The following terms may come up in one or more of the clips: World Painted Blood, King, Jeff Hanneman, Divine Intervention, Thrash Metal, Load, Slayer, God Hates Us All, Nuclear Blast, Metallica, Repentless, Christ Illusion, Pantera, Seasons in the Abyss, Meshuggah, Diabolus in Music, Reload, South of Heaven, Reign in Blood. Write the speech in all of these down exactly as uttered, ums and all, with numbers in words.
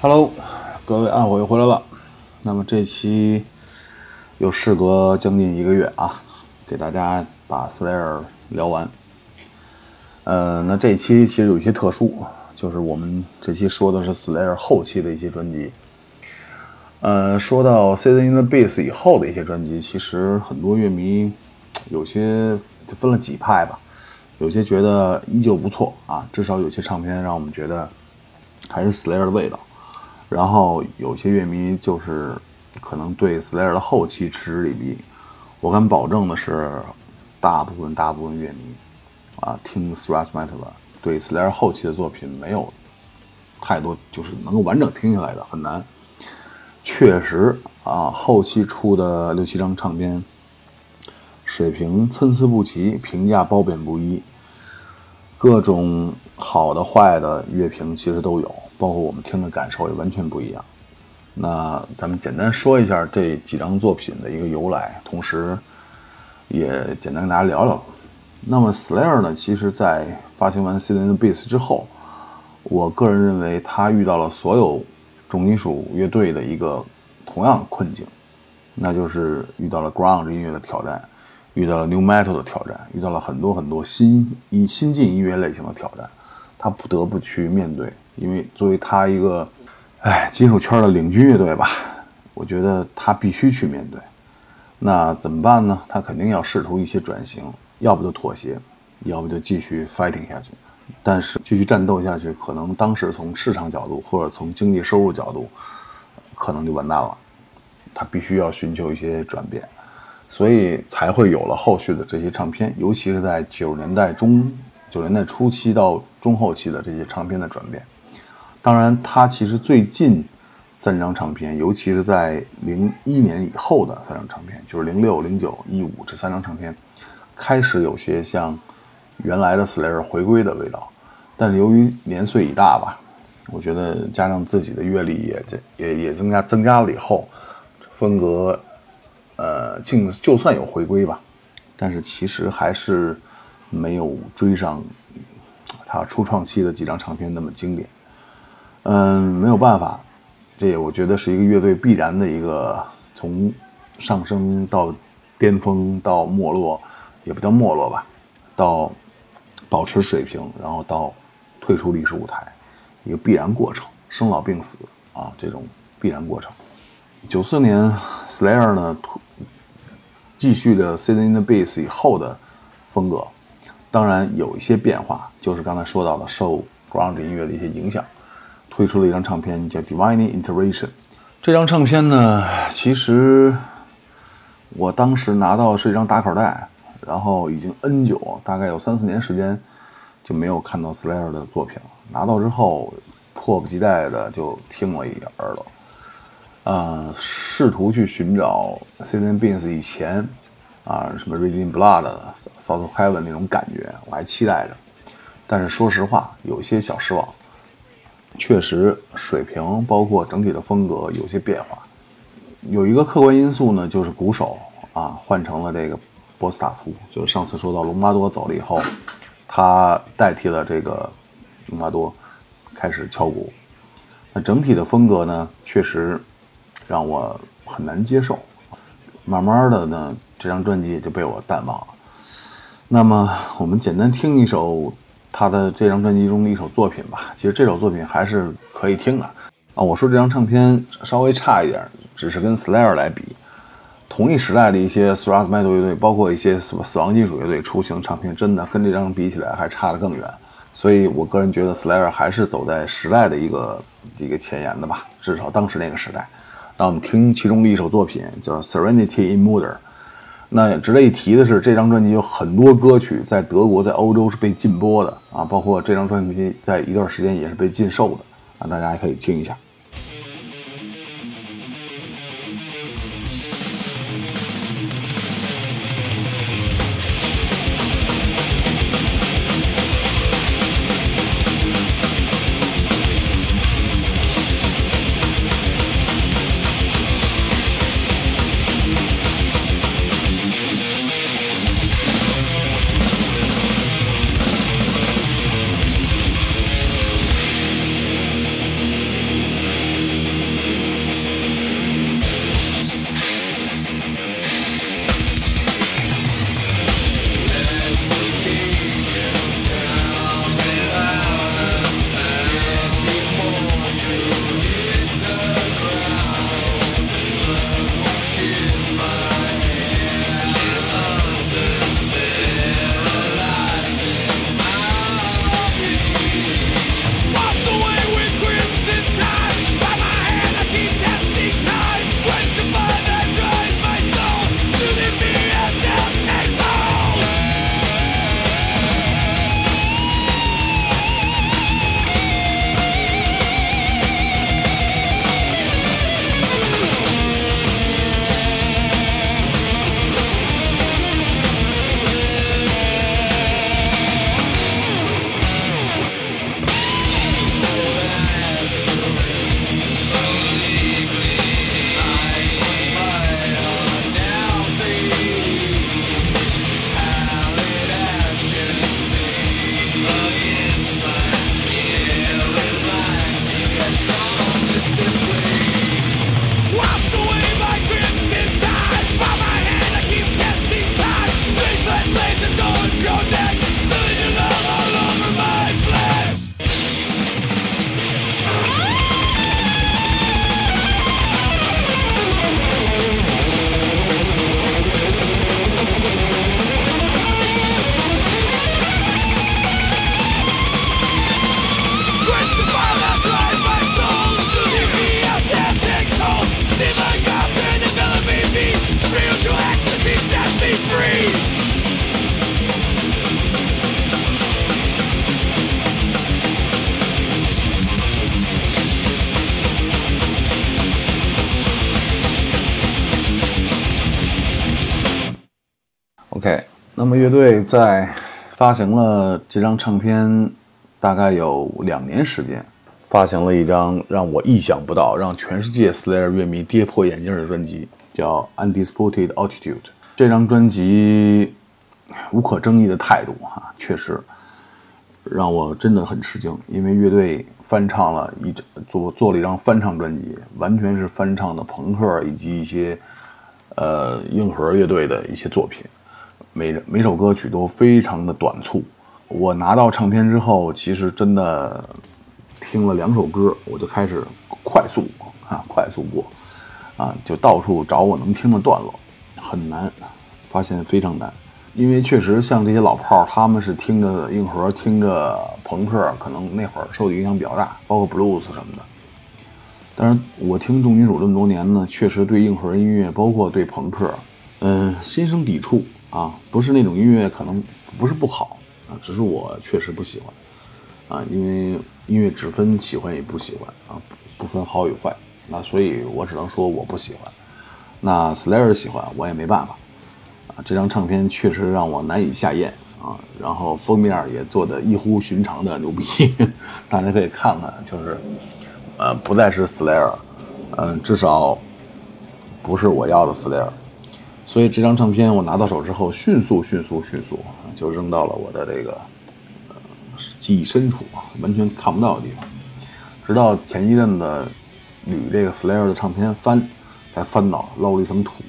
Hello， 各位暗火又回来了。那么这期又事隔将近一个月啊，给大家把 Slayer 聊完。呃，那这一期其实有一些特殊，就是我们这期说的是 Slayer 后期的一些专辑。呃，说到 Seasons in the Abyss 以后的一些专辑，其实很多乐迷有些就分了几派吧，有些觉得依旧不错啊，至少有些唱片让我们觉得还是 Slayer 的味道。然后有些乐迷就是可能对 Slayer 的后期嗤之以鼻，我敢保证的是，大部分大部分乐迷啊，听 Thrash Metal 对 Slayer 后期的作品没有太多，就是能够完整听下来的很难。确实啊，后期出的六七张唱片水平参差不齐，评价褒贬不一，各种好的坏的乐评其实都有，包括我们听的感受也完全不一样。那咱们简单说一下这几张作品的一个由来，同时也简单跟大家聊聊。那么 Slayer 呢，其实在发行完 Seasons in the Abyss 之后，我个人认为他遇到了所有重金属乐队的一个同样的困境，那就是遇到了 grunge 音乐的挑战，遇到了 new metal 的挑战，遇到了很多很多新新进音乐类型的挑战，他不得不去面对。因为作为他一个哎金属圈的领军乐队吧，我觉得他必须去面对。那怎么办呢？他肯定要试图一些转型，要不就妥协，要不就继续 fighting 下去。但是继续战斗下去，可能当时从市场角度或者从经济收入角度可能就完蛋了，他必须要寻求一些转变，所以才会有了后续的这些唱片，尤其是在九十年代中九十年代初期到中后期的这些唱片的转变。当然他其实最近三张唱片，尤其是在零一年以后的三张唱片，就是零六、零九、一五这三张唱片开始有些像原来的 Slayer 回归的味道，但是由于年岁已大吧，我觉得加上自己的阅历也也也增加增加了以后，风格呃，就算有回归吧，但是其实还是没有追上他初创期的几张唱片那么经典。嗯，没有办法，这我觉得是一个乐队必然的一个从上升到巅峰到没落，也不叫没落吧，到保持水平，然后到退出历史舞台，一个必然过程，生老病死啊，这种必然过程。九四年 Slayer 呢，继续的 Seasons in the Abyss 以后的风格，当然有一些变化，就是刚才说到的受 grunge 音乐的一些影响，推出了一张唱片叫 Divine Intervention。这张唱片呢，其实我当时拿到是一张打口袋。然后已经 N 久，大概有三四年时间就没有看到 Slayer 的作品了。拿到之后，迫不及待的就听了一耳朵，呃，试图去寻找 Seasons in the Abyss 以前啊什么 Reign in Blood、South of Heaven 那种感觉，我还期待着。但是说实话，有些小失望，确实水平包括整体的风格有些变化。有一个客观因素呢，就是鼓手啊换成了这个。波斯塔夫，就是上次说到隆巴多走了以后，他代替了这个隆巴多开始敲鼓。那整体的风格呢，确实让我很难接受。慢慢的呢，这张专辑也就被我淡忘了。那么我们简单听一首他的这张专辑中的一首作品吧。其实这首作品还是可以听的啊。我说这张唱片稍微差一点，只是跟 Slayer 来比。同一时代的一些 Thrash Metal 乐队，包括一些死亡金属乐队出行唱片，真的跟这张比起来还差得更远。所以我个人觉得 Slayer 还是走在时代的一个一个前沿的吧，至少当时那个时代。那我们听其中的一首作品叫 Serenity in Murder。那值得一提的是，这张专辑有很多歌曲在德国在欧洲是被禁播的啊，包括这张专辑在一段时间也是被禁售的啊，大家还可以听一下。们乐队在发行了这张唱片大概有两年时间，发行了一张让我意想不到让全世界 Slayer 乐迷跌破眼镜的专辑，叫 Undisputed Attitude。 这张专辑无可争议的态度啊，确实让我真的很吃惊，因为乐队翻唱了一做做了一张翻唱专辑，完全是翻唱的朋克以及一些呃硬核乐队的一些作品，每每首歌曲都非常的短促。我拿到唱片之后，其实真的听了两首歌，我就开始快速啊快速过啊，就到处找我能听的段落，很难，发现非常难。因为确实像这些老炮，他们是听着硬核，听着朋克，可能那会儿受的影响比较大，包括 blues 什么的。但是我听重金属这么多年呢，确实对硬核音乐，包括对朋克，嗯、呃，心生抵触啊。不是那种音乐可能不是不好啊，只是我确实不喜欢啊，因为音乐只分喜欢也不喜欢啊，不分好与坏。那所以我只能说我不喜欢。那 Slayer 喜欢我也没办法。这张唱片确实让我难以下咽啊，然后封面也做得异乎寻常的牛逼，大家可以看看，就是呃不再是 Slayer， 嗯、呃，至少不是我要的 Slayer。 所以这张唱片我拿到手之后，迅速迅速迅速就扔到了我的这个、呃、记忆深处，完全看不到的地方，直到前一阵子捋这个 Slayer 的唱片翻，才翻到捞了一层土，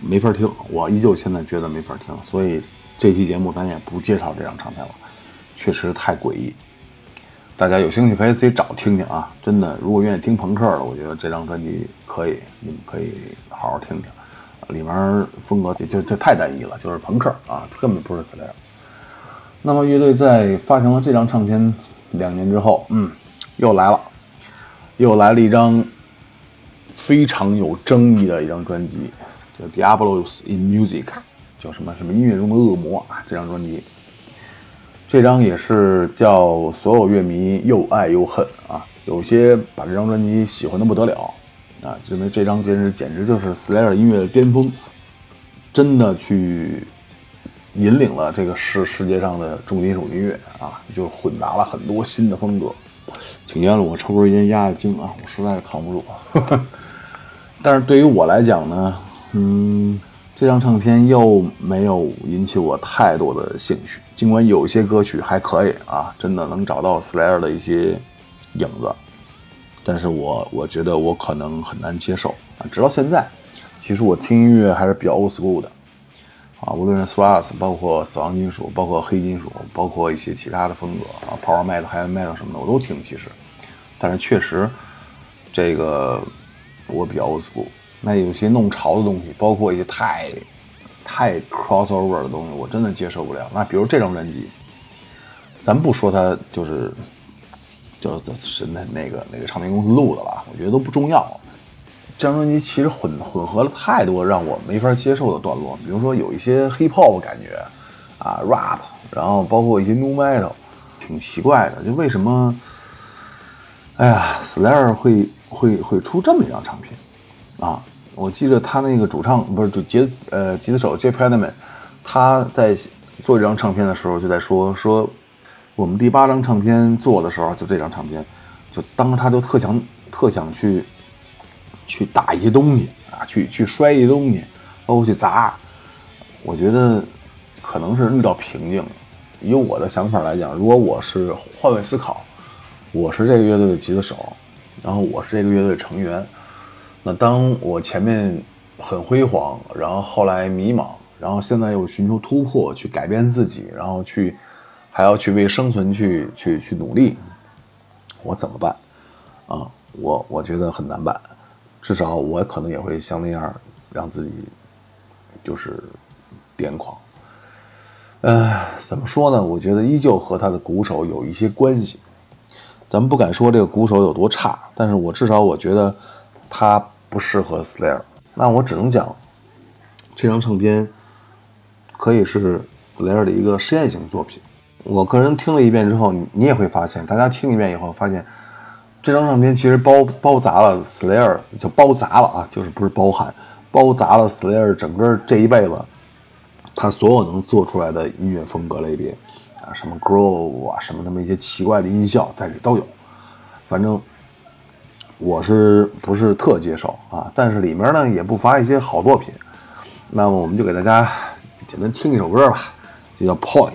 没法听，我依旧现在觉得没法听，所以这期节目咱也不介绍这张唱片了，确实太诡异。大家有兴趣可以自己找听听啊，真的，如果愿意听朋克的，我觉得这张专辑可以，你们可以好好听听，里面风格就就太单一了，就是朋克啊，根本不是 Slayer。那么乐队在发行了这张唱片两年之后，嗯，又来了，又来了一张非常有争议的一张专辑。叫 Diabolus in Music， 叫什么什么音乐中的恶魔啊！这张专辑，这张也是叫所有乐迷又爱又恨啊！有些把这张专辑喜欢的不得了啊，认为这张真是简直就是 Slayer 音乐的巅峰，真的去引领了这个世世界上的重金属音乐啊，就混杂了很多新的风格。请原谅我抽根烟压压惊啊，我实在是扛不住。呵呵，但是对于我来讲呢，嗯，这张唱片又没有引起我太多的兴趣，尽管有些歌曲还可以啊，真的能找到 Slayer 的一些影子，但是我我觉得我可能很难接受啊。直到现在，其实我听音乐还是比较 old school 的啊，无论是 thrash， 包括死亡金属，包括黑金属，包括一些其他的风格啊 ，power metal、heavy metal 什么的我都听，其实，但是确实这个我比较 old school。那有些弄潮的东西，包括一些太太 crossover 的东西，我真的接受不了。那比如这张专辑，咱不说它就是就是那那个那个唱片公司录的吧，我觉得都不重要。这张专辑其实混混合了太多让我没法接受的段落，比如说有一些 hip hop 感觉啊 rap， 然后包括一些 nu metal， 挺奇怪的。就为什么，哎呀 ，Slayer 会会会出这么一张唱片？啊，我记得他那个主唱不是就吉呃吉他手 Jeff Hanneman， 他在做这张唱片的时候就在说说，我们第八张唱片做的时候，就这张唱片，就当时他就特想特想去去打一些东西啊，去去摔一些东西，包括去砸。我觉得可能是遇到瓶颈了。以我的想法来讲，如果我是换位思考，我是这个乐队的吉他手，然后我是这个乐队的成员。那当我前面很辉煌，然后后来迷茫，然后现在又寻求突破，去改变自己，然后去还要去为生存去去去努力，我怎么办啊？我我觉得很难办，至少我可能也会像那样让自己就是癫狂。呃，怎么说呢？我觉得依旧和他的鼓手有一些关系，咱们不敢说这个鼓手有多差，但是我至少我觉得他不适合 Slayer。 那我只能讲这张唱片可以是 Slayer 的一个实验性作品。我个人听了一遍之后， 你, 你也会发现，大家听一遍以后发现这张唱片其实包包砸了 Slayer， 就包砸了啊，就是不是包含包砸了 Slayer 整个这一辈子他所有能做出来的音乐风格类别啊，什么 groove 啊，什么那么一些奇怪的音效在里都有。反正我是不是特接受啊？但是里面呢也不乏一些好作品。那么我们就给大家简单听一首歌吧，就叫 Point。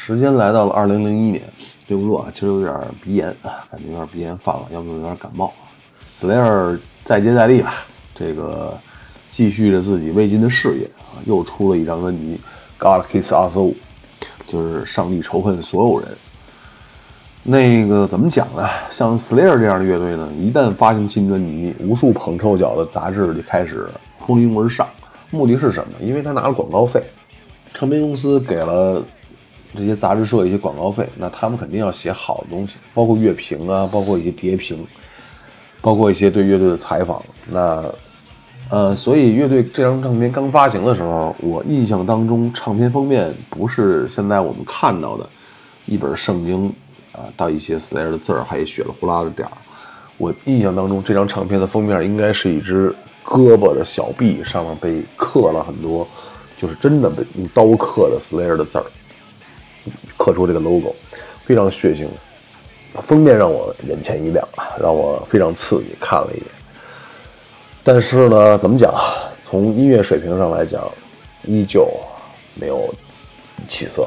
时间来到了二零零一年，对不住啊，其实有点鼻炎啊，感觉有点鼻炎犯了，要不有点感冒。Slayer 再接再厉吧，这个继续着自己未尽的事业啊，又出了一张专辑《God Hates Us All》，就是上帝仇恨所有人。那个怎么讲呢？像 Slayer 这样的乐队呢，一旦发行新专辑，无数捧臭脚的杂志就开始蜂拥而上，目的是什么？因为他拿了广告费，唱片公司给了。这些杂志社一些广告费，那他们肯定要写好的东西，包括乐评啊，包括一些碟评，包括一些对乐队的采访。那呃，所以乐队这张唱片刚发行的时候，我印象当中唱片封面不是现在我们看到的一本圣经啊，到一些 Slayer 的字儿，还有血了呼啦的点儿。我印象当中这张唱片的封面应该是一只胳膊的小臂，上面被刻了很多，就是真的被用刀刻的 Slayer 的字儿，刻出这个 logo， 非常血腥。封面让我眼前一亮，让我非常刺激，看了一眼。但是呢，怎么讲，从音乐水平上来讲依旧没有起色。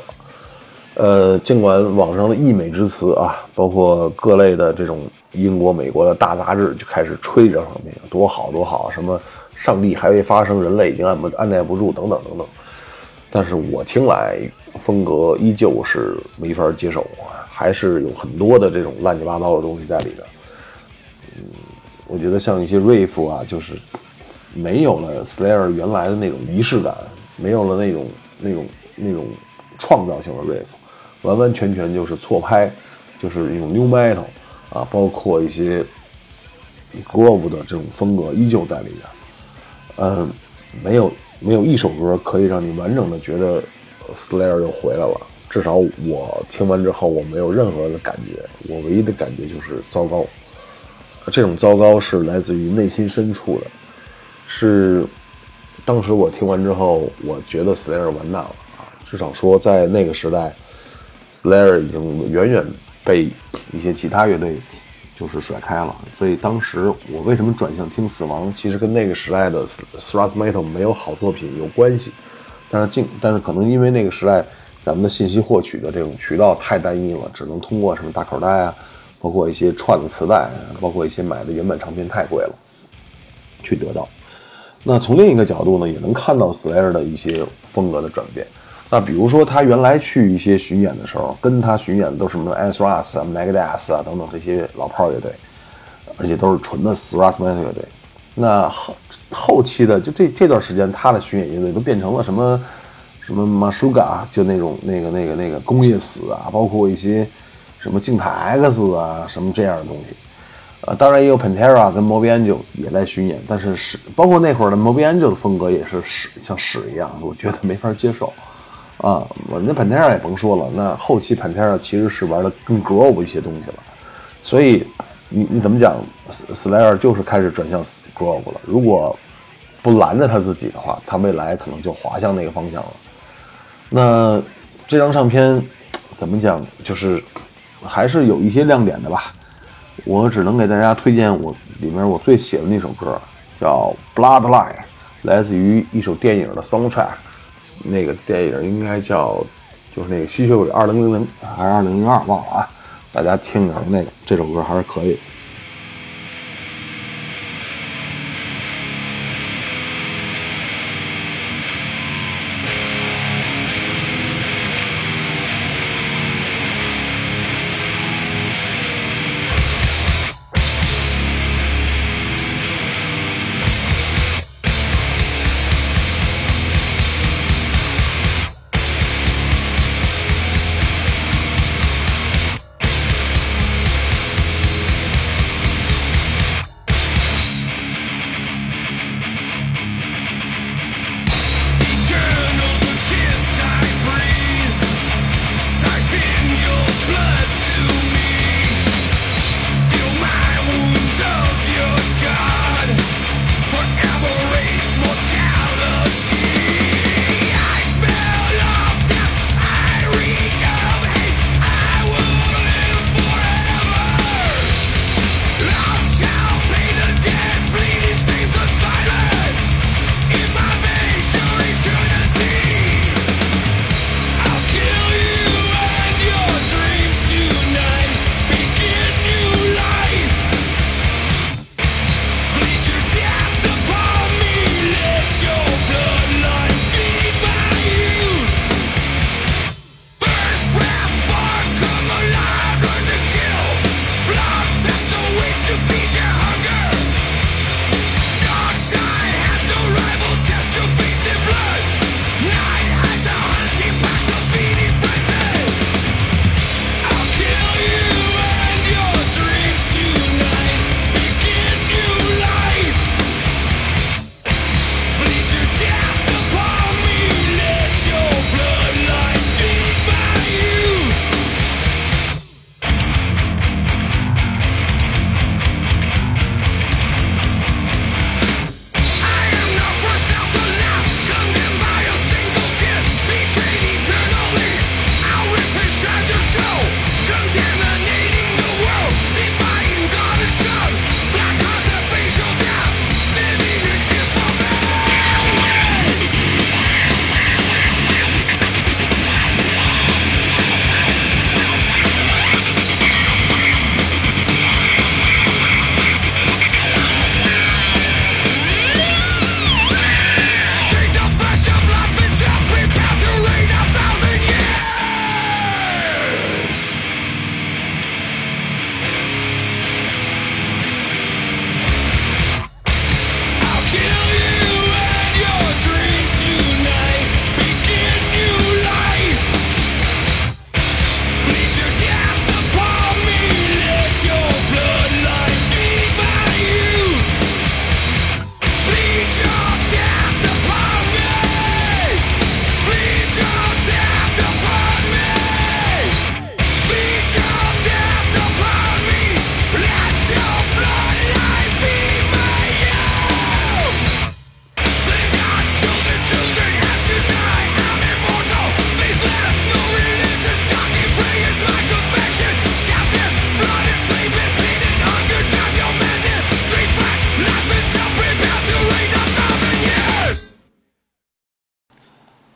呃，尽管网上的溢美之词啊，包括各类的这种英国美国的大杂志就开始吹这方面多好多好，什么上帝还未发生，人类已经按按耐不住等等等等，但是我听来风格依旧是没法接受，还是有很多的这种乱七八糟的东西在里边。嗯，我觉得像一些 riff 啊，就是没有了 Slayer 原来的那种仪式感，没有了那种那种那种创造性的 riff， 完完全全就是错拍，就是一种 new metal 啊，包括一些 groove 的这种风格依旧在里边。嗯，没有没有一首歌可以让你完整的觉得 Slayer 又回来了，至少我听完之后我没有任何的感觉，我唯一的感觉就是糟糕。这种糟糕是来自于内心深处的，是当时我听完之后我觉得 Slayer 完蛋了啊！至少说在那个时代 Slayer 已经远远被一些其他乐队就是甩开了，所以当时我为什么转向听死亡，其实跟那个时代的 Thrash Metal 没有好作品有关系，但是但是可能因为那个时代咱们的信息获取的这种渠道太单一了，只能通过什么打口袋啊，包括一些串的磁带，包括一些买的原版唱片太贵了去得到。那从另一个角度呢，也能看到 Slayer 的一些风格的转变。那比如说他原来去一些巡演的时候，跟他巡演的都是什么 Anthrax 啊 Megadeth 啊等等这些老炮乐队，而且都是纯的 Thrash Metal 乐队。那后后期的就这这段时间，他的巡演乐队都变成了什么什么 Meshuggah， 就那种那个那个那个工业死啊，包括一些什么静态 X 啊，什么这样的东西，呃，当然也有 Pantera 跟 Moby Angel 也在巡演，但是是包括那会儿的 Moby Angel 的风格也是屎像屎一样，我觉得没法接受啊。我那 Pantera 也甭说了，那后期 Pantera 其实是玩的更 groove 一些东西了，所以你你怎么讲 ，Slayer 就是开始转向 groove 了。如果不拦着他自己的话，他未来可能就滑向那个方向了。那这张唱片怎么讲，就是。还是有一些亮点的吧，我只能给大家推荐我里面我最喜欢的那首歌，叫 Bloodline， 来自于一首电影的 soundtrack， 那个电影应该叫就是那个吸血鬼二零零零还是二零零二忘了啊，大家听着那个这首歌还是可以。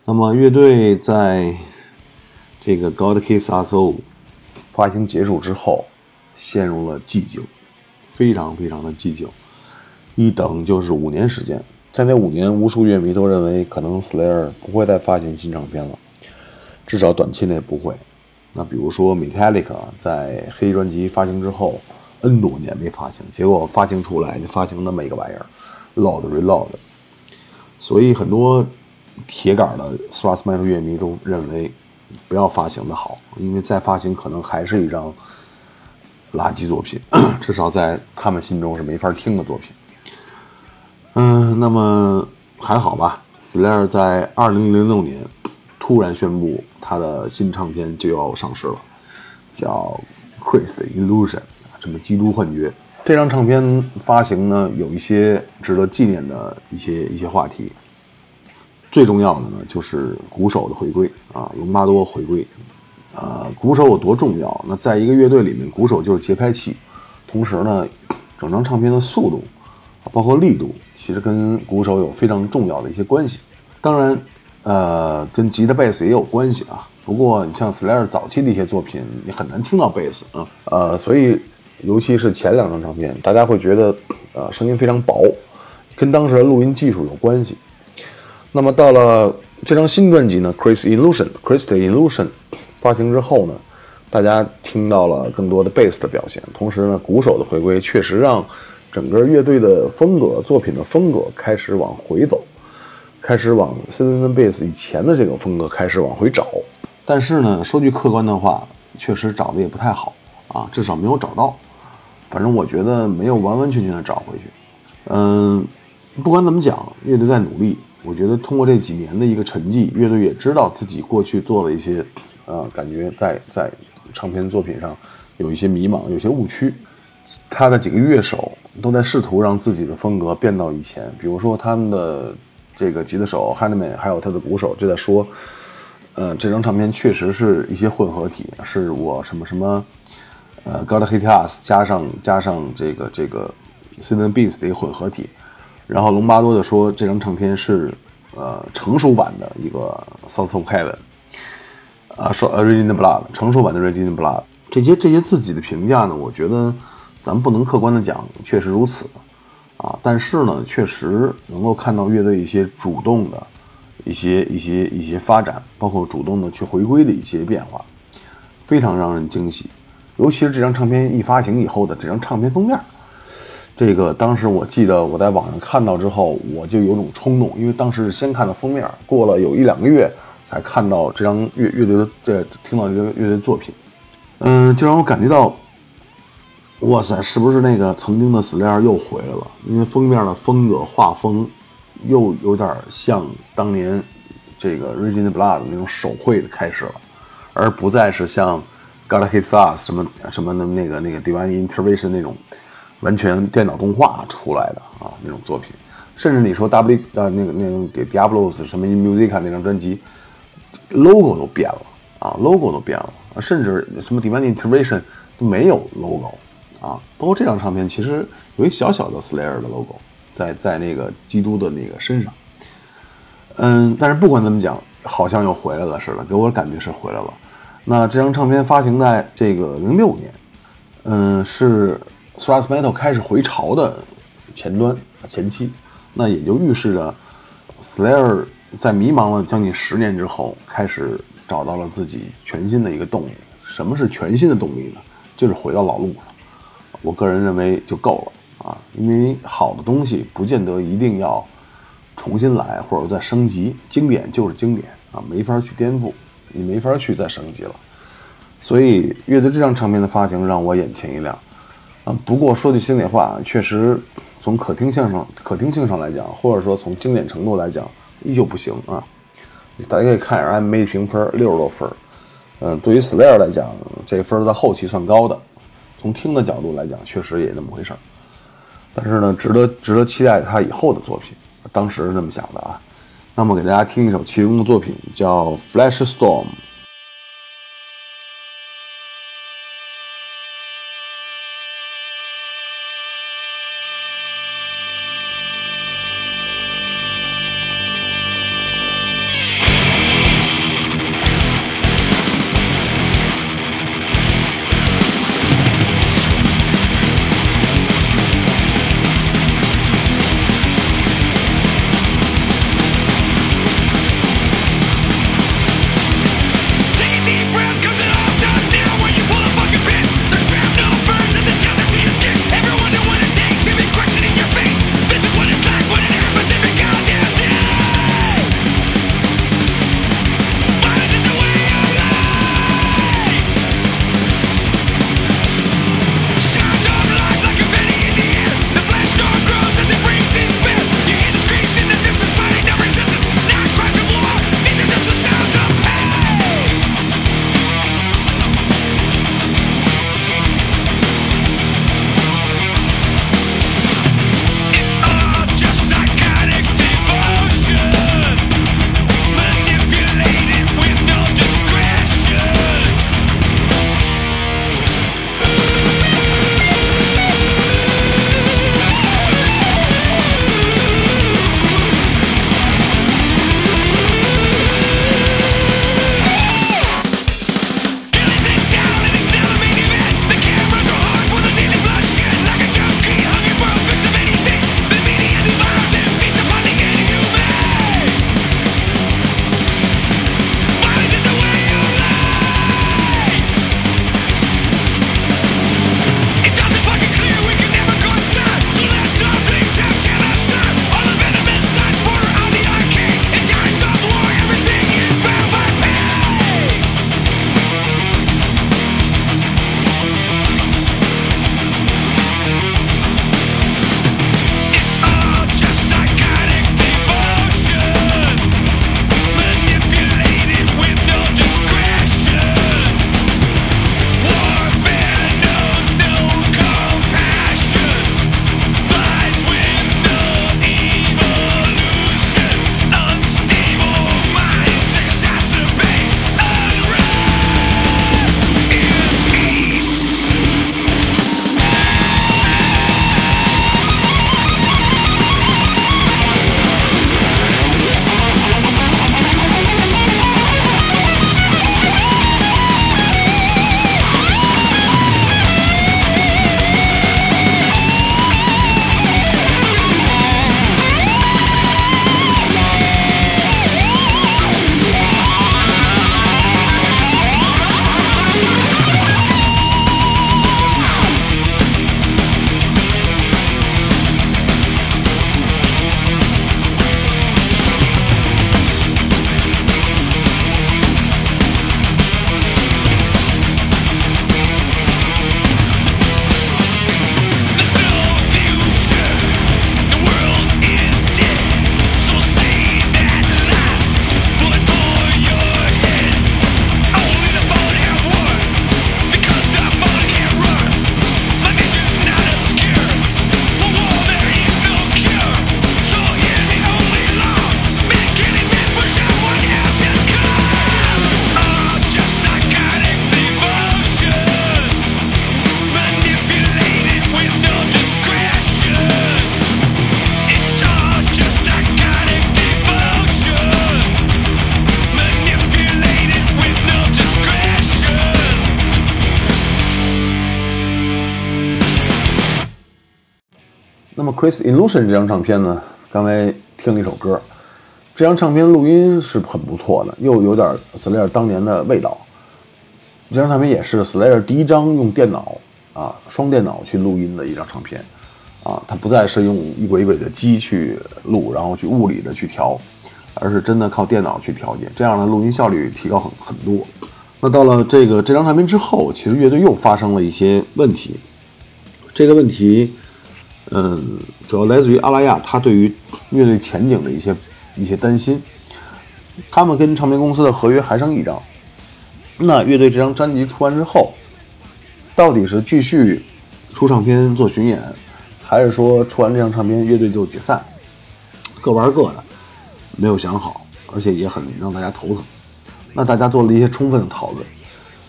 那么乐队在这个 God Hates Us All 发行结束之后陷入了寂静，非常非常的寂静，一等就是五年时间。在这五年，无数乐迷都认为可能 Slayer 不会再发行新唱片了，至少短期内不会。那比如说 Metallica 在黑专辑发行之后 N 多年没发行，结果发行出来就发行那么一个玩意儿 Load Reload， 所以很多铁杆的 Thrash Metal 乐迷都认为不要发行的好，因为再发行可能还是一张垃圾作品，至少在他们心中是没法听的作品。嗯，那么还好吧 Slayer 在二零零六年突然宣布他的新唱片就要上市了，叫 Christ Illusion， 什么基督幻觉。这张唱片发行呢，有一些值得纪念的一些一些话题。最重要的呢，就是鼓手的回归啊，隆巴多回归。呃，鼓手有多重要？那在一个乐队里面，鼓手就是节拍器，同时呢，整张唱片的速度，包括力度，其实跟鼓手有非常重要的一些关系。当然，呃，跟吉他、贝斯也有关系啊。不过，你像 Slayer 早期的一些作品，你很难听到贝斯啊。呃，所以，尤其是前两张唱片，大家会觉得，呃，声音非常薄，跟当时的录音技术有关系。那么，到了这张新专辑呢，《Christ Illusion》，Christ Illusion。发行之后呢，大家听到了更多的贝斯的表现，同时呢，鼓手的回归确实让整个乐队的风格、作品的风格开始往回走，开始往 Seasons in the Abyss 以前的这个风格开始往回找。但是呢，说句客观的话，确实找的也不太好啊，至少没有找到。反正我觉得没有完完全全的找回去。嗯，不管怎么讲，乐队在努力。我觉得通过这几年的一个沉寂，乐队也知道自己过去做了一些。呃，感觉在在唱片作品上有一些迷茫，有些误区。他的几个乐手都在试图让自己的风格变到以前，比如说他们的这个吉他手 Hanneman 还有他的鼓手就在说，呃，这张唱片确实是一些混合体，是我什么什么，呃 ，God Hates Us 加上加上这个这个 Seasons in the Abyss 的一个混合体。然后隆巴多就说这张唱片是呃成熟版的一个 South of Heaven。啊，说《Reign in Blood》成熟版的《Reign in Blood》，这些这些自己的评价呢，我觉得咱们不能客观的讲，确实如此啊。但是呢，确实能够看到乐队一些主动的、一些一些一些发展，包括主动的去回归的一些变化，非常让人惊喜。尤其是这张唱片一发行以后的这张唱片封面，这个当时我记得我在网上看到之后，我就有种冲动，因为当时是先看到封面，过了有一两个月。才看到这张乐乐队的这听到这个乐队作品，嗯，就让我感觉到，哇塞，是不是那个曾经的 Slayer 又回来了？因为封面的风格画风又有点像当年这个 Reign in Blood 那种手绘的开始了，而不再是像 God Hates Us 什么什么的那个那个 Divine Intervention 那种完全电脑动画出来的啊那种作品，甚至你说 W 呃那个那个给 Diabolus 什么 Music 那张专辑。logo 都变了啊 ，logo 都变了，甚至什么 Divine Intervention 都没有 logo 啊。包括这张唱片，其实有一小小的 Slayer 的 logo 在在那个基督的那个身上。嗯，但是不管怎么讲，好像又回来了似的，给我感觉是回来了。那这张唱片发行在这个零六年，嗯，是 Thrash Metal 开始回潮的前端前期，那也就预示着 Slayer。在迷茫了将近十年之后，开始找到了自己全新的一个动力。什么是全新的动力呢？就是回到老路上。我个人认为就够了啊，因为好的东西不见得一定要重新来，或者再升级。经典就是经典啊，没法去颠覆，也没法去再升级了。所以，乐队这张唱片的发行让我眼前一亮啊。不过说句心里话，确实从可听性上、可听性上来讲，或者说从经典程度来讲。依旧不行啊！大家可以看 M A 评分六十多分，嗯、呃，对于 Slayer 来讲，这分在后期算高的。从听的角度来讲，确实也那么回事儿。但是呢，值得值得期待他以后的作品。当时是这么想的啊。那么给大家听一首其中的作品，叫《Flash Storm》。那么 Christ Illusion 这张唱片呢，刚才听了一首歌，这张唱片录音是很不错的，又有点 Slayer 当年的味道。这张唱片也是 Slayer 第一张用电脑啊，双电脑去录音的一张唱片啊，它不再是用一轨一轨的机去录，然后去物理的去调，而是真的靠电脑去调节，这样的录音效率提高很很多。那到了这个这张唱片之后，其实乐队又发生了一些问题。这个问题，嗯，主要来自于阿拉亚他对于乐队前景的一些一些担心。他们跟唱片公司的合约还剩一张。那乐队这张专辑出完之后，到底是继续出唱片做巡演，还是说出完这张唱片乐队就解散，各玩各的，没有想好，而且也很让大家头疼。那大家做了一些充分的讨论。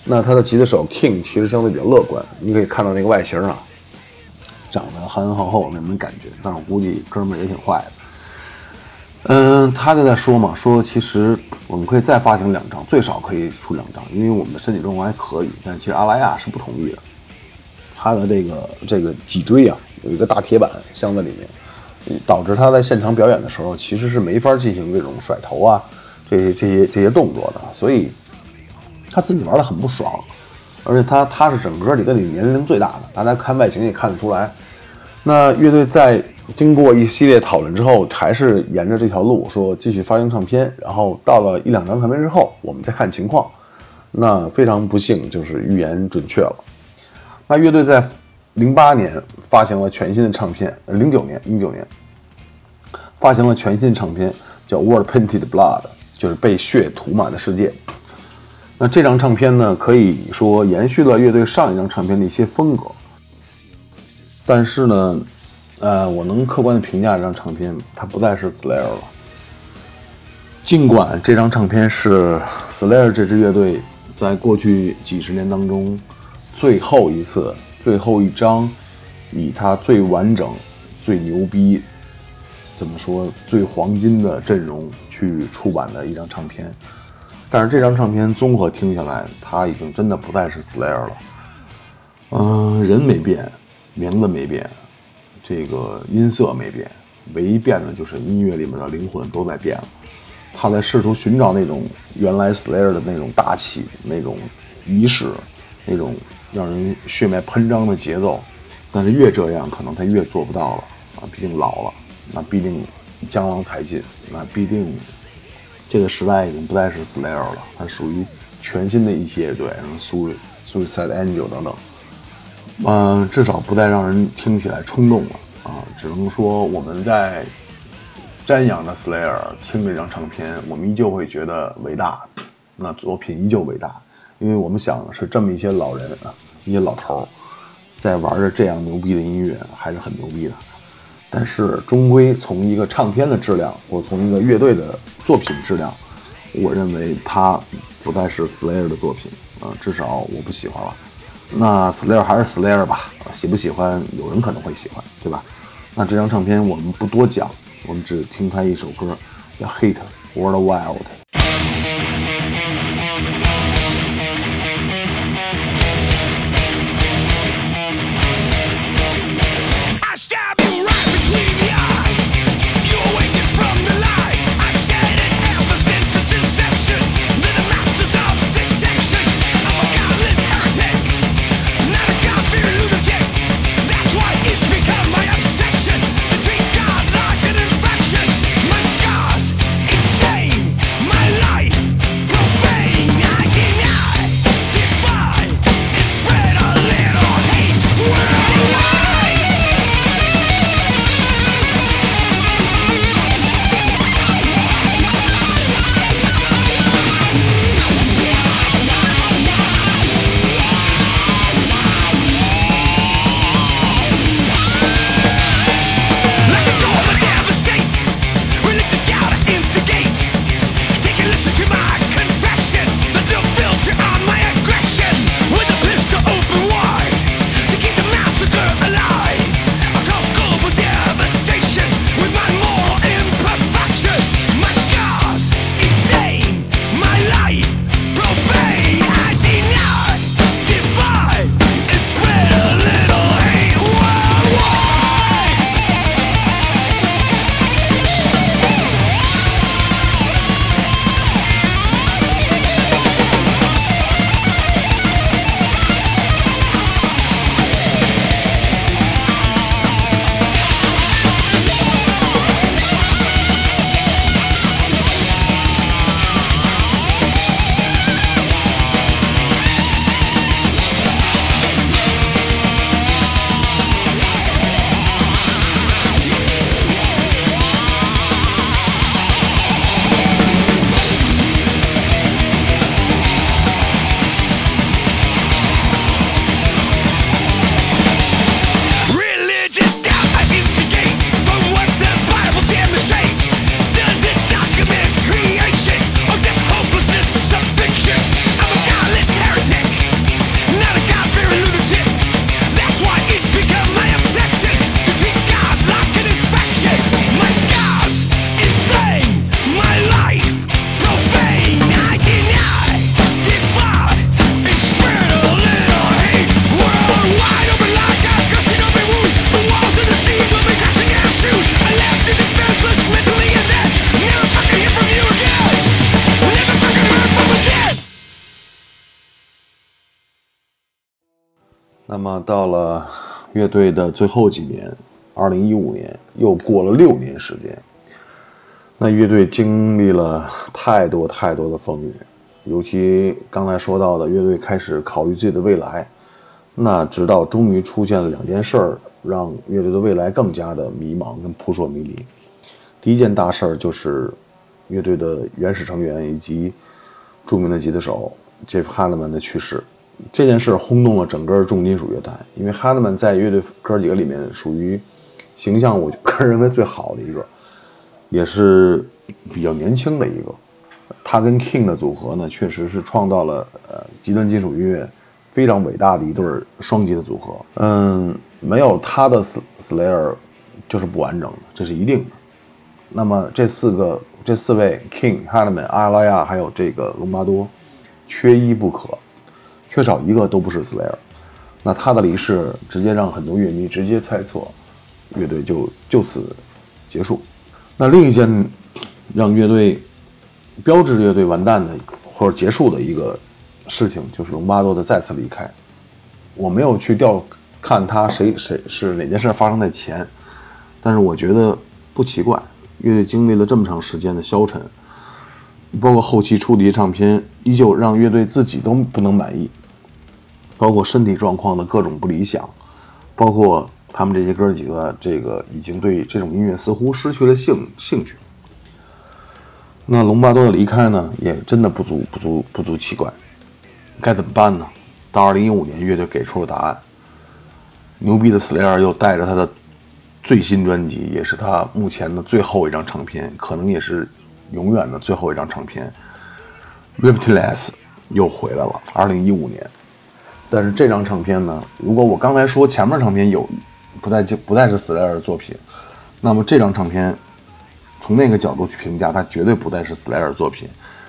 那他的吉他手 King 其实相对比较乐观，你可以看到那个外形啊，长得憨憨厚厚那种感觉，但是我估计哥们儿也挺坏的。嗯，他就在说嘛，说其实我们可以再发行两张，最少可以出两张，因为我们的身体状况还可以。但其实阿拉亚是不同意的，他的这个这个脊椎啊有一个大铁板镶在里面，导致他在现场表演的时候其实是没法进行这种甩头啊。这些这些这些动作的，所以他自己玩得很不爽，而且他他是整个里跟你年龄最大的，大家看外形也看得出来。那乐队在经过一系列讨论之后，还是沿着这条路说继续发行唱片，然后到了一两张唱片之后，我们再看情况。那非常不幸，就是预言准确了。那乐队在零八年发行了全新的唱片，零九年零九年发行了全新唱片，叫《World Painted Blood》。就是被血涂满的世界。那这张唱片呢，可以说延续了乐队上一张唱片的一些风格，但是呢，呃，我能客观的评价这张唱片，它不再是 Slayer 了。尽管这张唱片是 Slayer 这支乐队在过去几十年当中最后一次、最后一张，以它最完整、最牛逼。怎么说最黄金的阵容去出版的一张唱片，但是这张唱片综合听下来，它已经真的不再是 Slayer 了。嗯、呃，人没变，名字没变，这个音色没变，唯一变的就是音乐里面的灵魂都在变了。他在试图寻找那种原来 Slayer 的那种大气、那种仪式、那种让人血脉喷张的节奏，但是越这样，可能他越做不到了啊，毕竟老了。那必定江郎才尽，那必定这个时代已经不再是 Slayer 了，它属于全新的一些乐队，什么 Su Suicide Angel 等等，嗯、呃，至少不再让人听起来冲动了啊！只能说我们在瞻仰着 Slayer 听这张唱片，我们依旧会觉得伟大，那作品依旧伟大，因为我们想的是这么一些老人啊，一些老头儿在玩着这样牛逼的音乐，还是很牛逼的。但是终归从一个唱片的质量，或从一个乐队的作品质量，我认为它不再是 Slayer 的作品啊、呃，至少我不喜欢了。那 Slayer 还是 Slayer 吧，喜不喜欢有人可能会喜欢，对吧？那这张唱片我们不多讲，我们只听它一首歌，叫《Hate World Wild》。My 么到了乐队的最后几年，二零一五年又过了六年时间，那乐队经历了太多太多的风雨，尤其刚才说到的乐队开始考虑自己的未来，那直到终于出现了两件事儿，让乐队的未来更加的迷茫跟扑朔迷离。第一件大事儿就是乐队的原始成员以及著名的吉他手 Jeff Hanneman 的去世，这件事轰动了整个重金属乐坛，因为 Hanneman 在乐队哥几个里面属于形象我个人认为最好的一个，也是比较年轻的一个。他跟 King 的组合呢，确实是创造了呃极端金属音乐非常伟大的一对双极的组合。嗯，没有他的 Slayer 就是不完整的，这是一定的。那么这四个这四位 King、Hanneman、阿拉亚还有这个隆巴多，缺一不可，缺少一个都不是 Slayer。那他的离世直接让很多乐迷直接猜测，乐队就就此结束。那另一件让乐队标志乐队完蛋的或者结束的一个事情，就是隆巴多的再次离开。我没有去调看他谁谁是哪件事发生在前，但是我觉得不奇怪，乐队经历了这么长时间的消沉，包括后期出的唱片依旧让乐队自己都不能满意，包括身体状况的各种不理想，包括他们这些哥几个这个已经对这种音乐似乎失去了兴兴趣。那隆巴多的离开呢，也真的不足不足不足奇怪。该怎么办呢？到二零一五年，乐队给出了答案。牛逼的 Slayer 又带着他的最新专辑，也是他目前的最后一张唱片，可能也是永远的最后一张唱片，《Repentless》又回来了，二零一五年。但是这张唱片呢，如果我刚才说前面唱片有。不再不再是 Slayer 的作品，那么这张唱片从那个角度去评价，它绝对不再是 Slayer 的作品，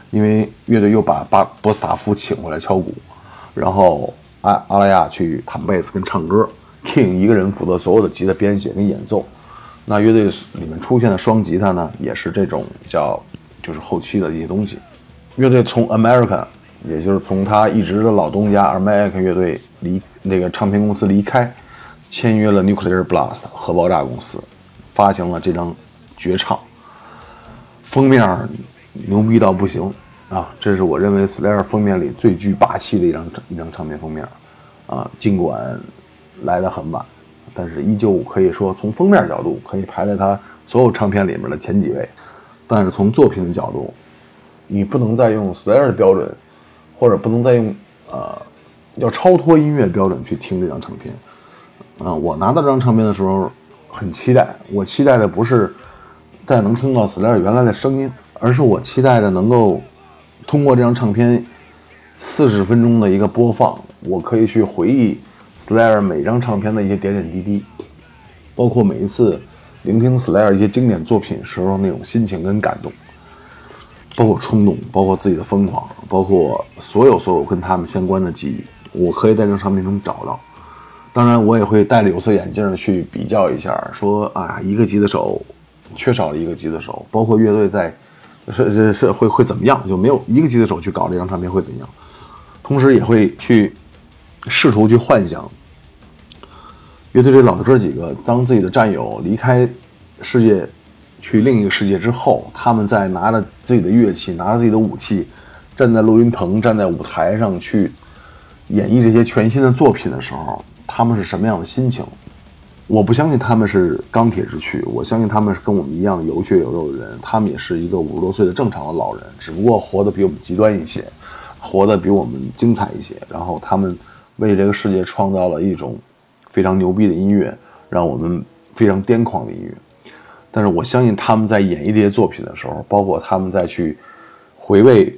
因为乐队又把巴波斯塔夫请回来敲鼓，然后阿阿拉亚去弹贝斯跟唱歌， King 一个人负责所有的吉他编写跟演奏。那乐队里面出现的双吉他呢，也是这种叫就是后期的一些东西。乐队从 American， 也就是从他一直的老东家 American 乐队离那个唱片公司离开。签约了 Nuclear Blast 核爆炸公司，发行了这张绝唱，封面牛逼到不行啊！这是我认为 Slayer 封面里最具霸气的一张一张唱片封面啊！尽管来得很晚，但是依旧可以说从封面角度可以排在它所有唱片里面的前几位。但是从作品的角度，你不能再用 Slayer 的标准，或者不能再用呃要超脱音乐标准去听这张唱片。啊、嗯，我拿到这张唱片的时候很期待，我期待的不是再能听到 Slayer 原来的声音，而是我期待着能够通过这张唱片四十分钟的一个播放，我可以去回忆 Slayer 每张唱片的一些点点滴滴，包括每一次聆听 Slayer 一些经典作品时候那种心情跟感动，包括冲动，包括自己的疯狂，包括所有所有跟他们相关的记忆，我可以在这张唱片中找到。当然我也会戴着有色眼镜去比较一下，说啊，一个吉他手缺少了一个吉他手，包括乐队在是是是会会怎么样，就没有一个吉他手去搞这张唱片会怎样。同时也会去试图去幻想乐队这老的哥几个当自己的战友离开世界去另一个世界之后，他们在拿着自己的乐器拿着自己的武器站在录音棚站在舞台上去演绎这些全新的作品的时候，他们是什么样的心情？我不相信他们是钢铁之躯，我相信他们是跟我们一样有血有肉的人，他们也是一个五十多岁的正常的老人，只不过活得比我们极端一些，活得比我们精彩一些，然后他们为这个世界创造了一种非常牛逼的音乐，让我们非常癫狂的音乐。但是我相信他们在演绎这些作品的时候，包括他们在去回味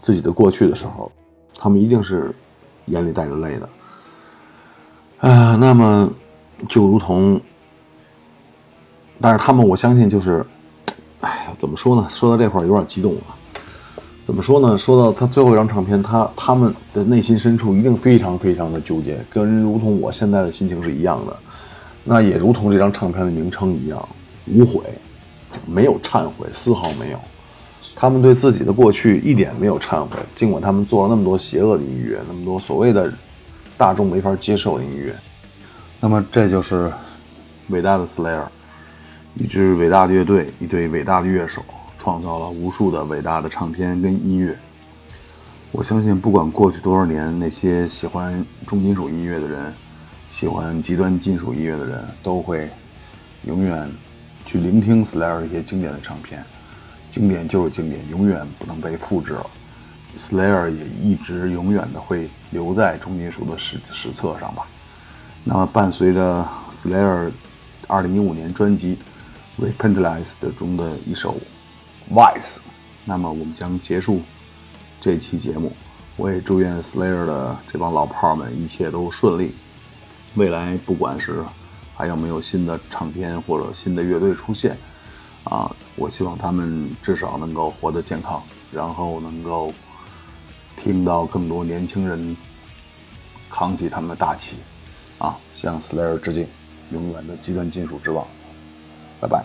自己的过去的时候，他们一定是眼里带着泪的。呃，那么就如同，但是他们我相信就是，哎，怎么说呢？说到这会儿有点激动了。怎么说呢？说到他最后一张唱片，他他们的内心深处一定非常非常的纠结，跟如同我现在的心情是一样的。那也如同这张唱片的名称一样，无悔，没有忏悔，丝毫没有。他们对自己的过去一点没有忏悔，尽管他们做了那么多邪恶的音乐，那么多所谓的大众没法接受的音乐。那么这就是伟大的 Slayer， 一支伟大的乐队，一对伟大的乐手，创造了无数的伟大的唱片跟音乐。我相信不管过去多少年，那些喜欢重金属音乐的人，喜欢极端金属音乐的人，都会永远去聆听 Slayer 这些经典的唱片。经典就是经典，永远不能被复制了。Slayer 也一直永远的会留在重金属的史史册上吧。那么伴随着 Slayer 二零一五年专辑 Repentless 中的一首 Vice， 那么我们将结束这期节目。我也祝愿 Slayer 的这帮老炮们一切都顺利，未来不管是还有没有新的唱片或者新的乐队出现啊，我希望他们至少能够活得健康，然后能够听到更多年轻人扛起他们的大旗啊，向 Slayer 致敬，永远的极端金属之王。拜拜。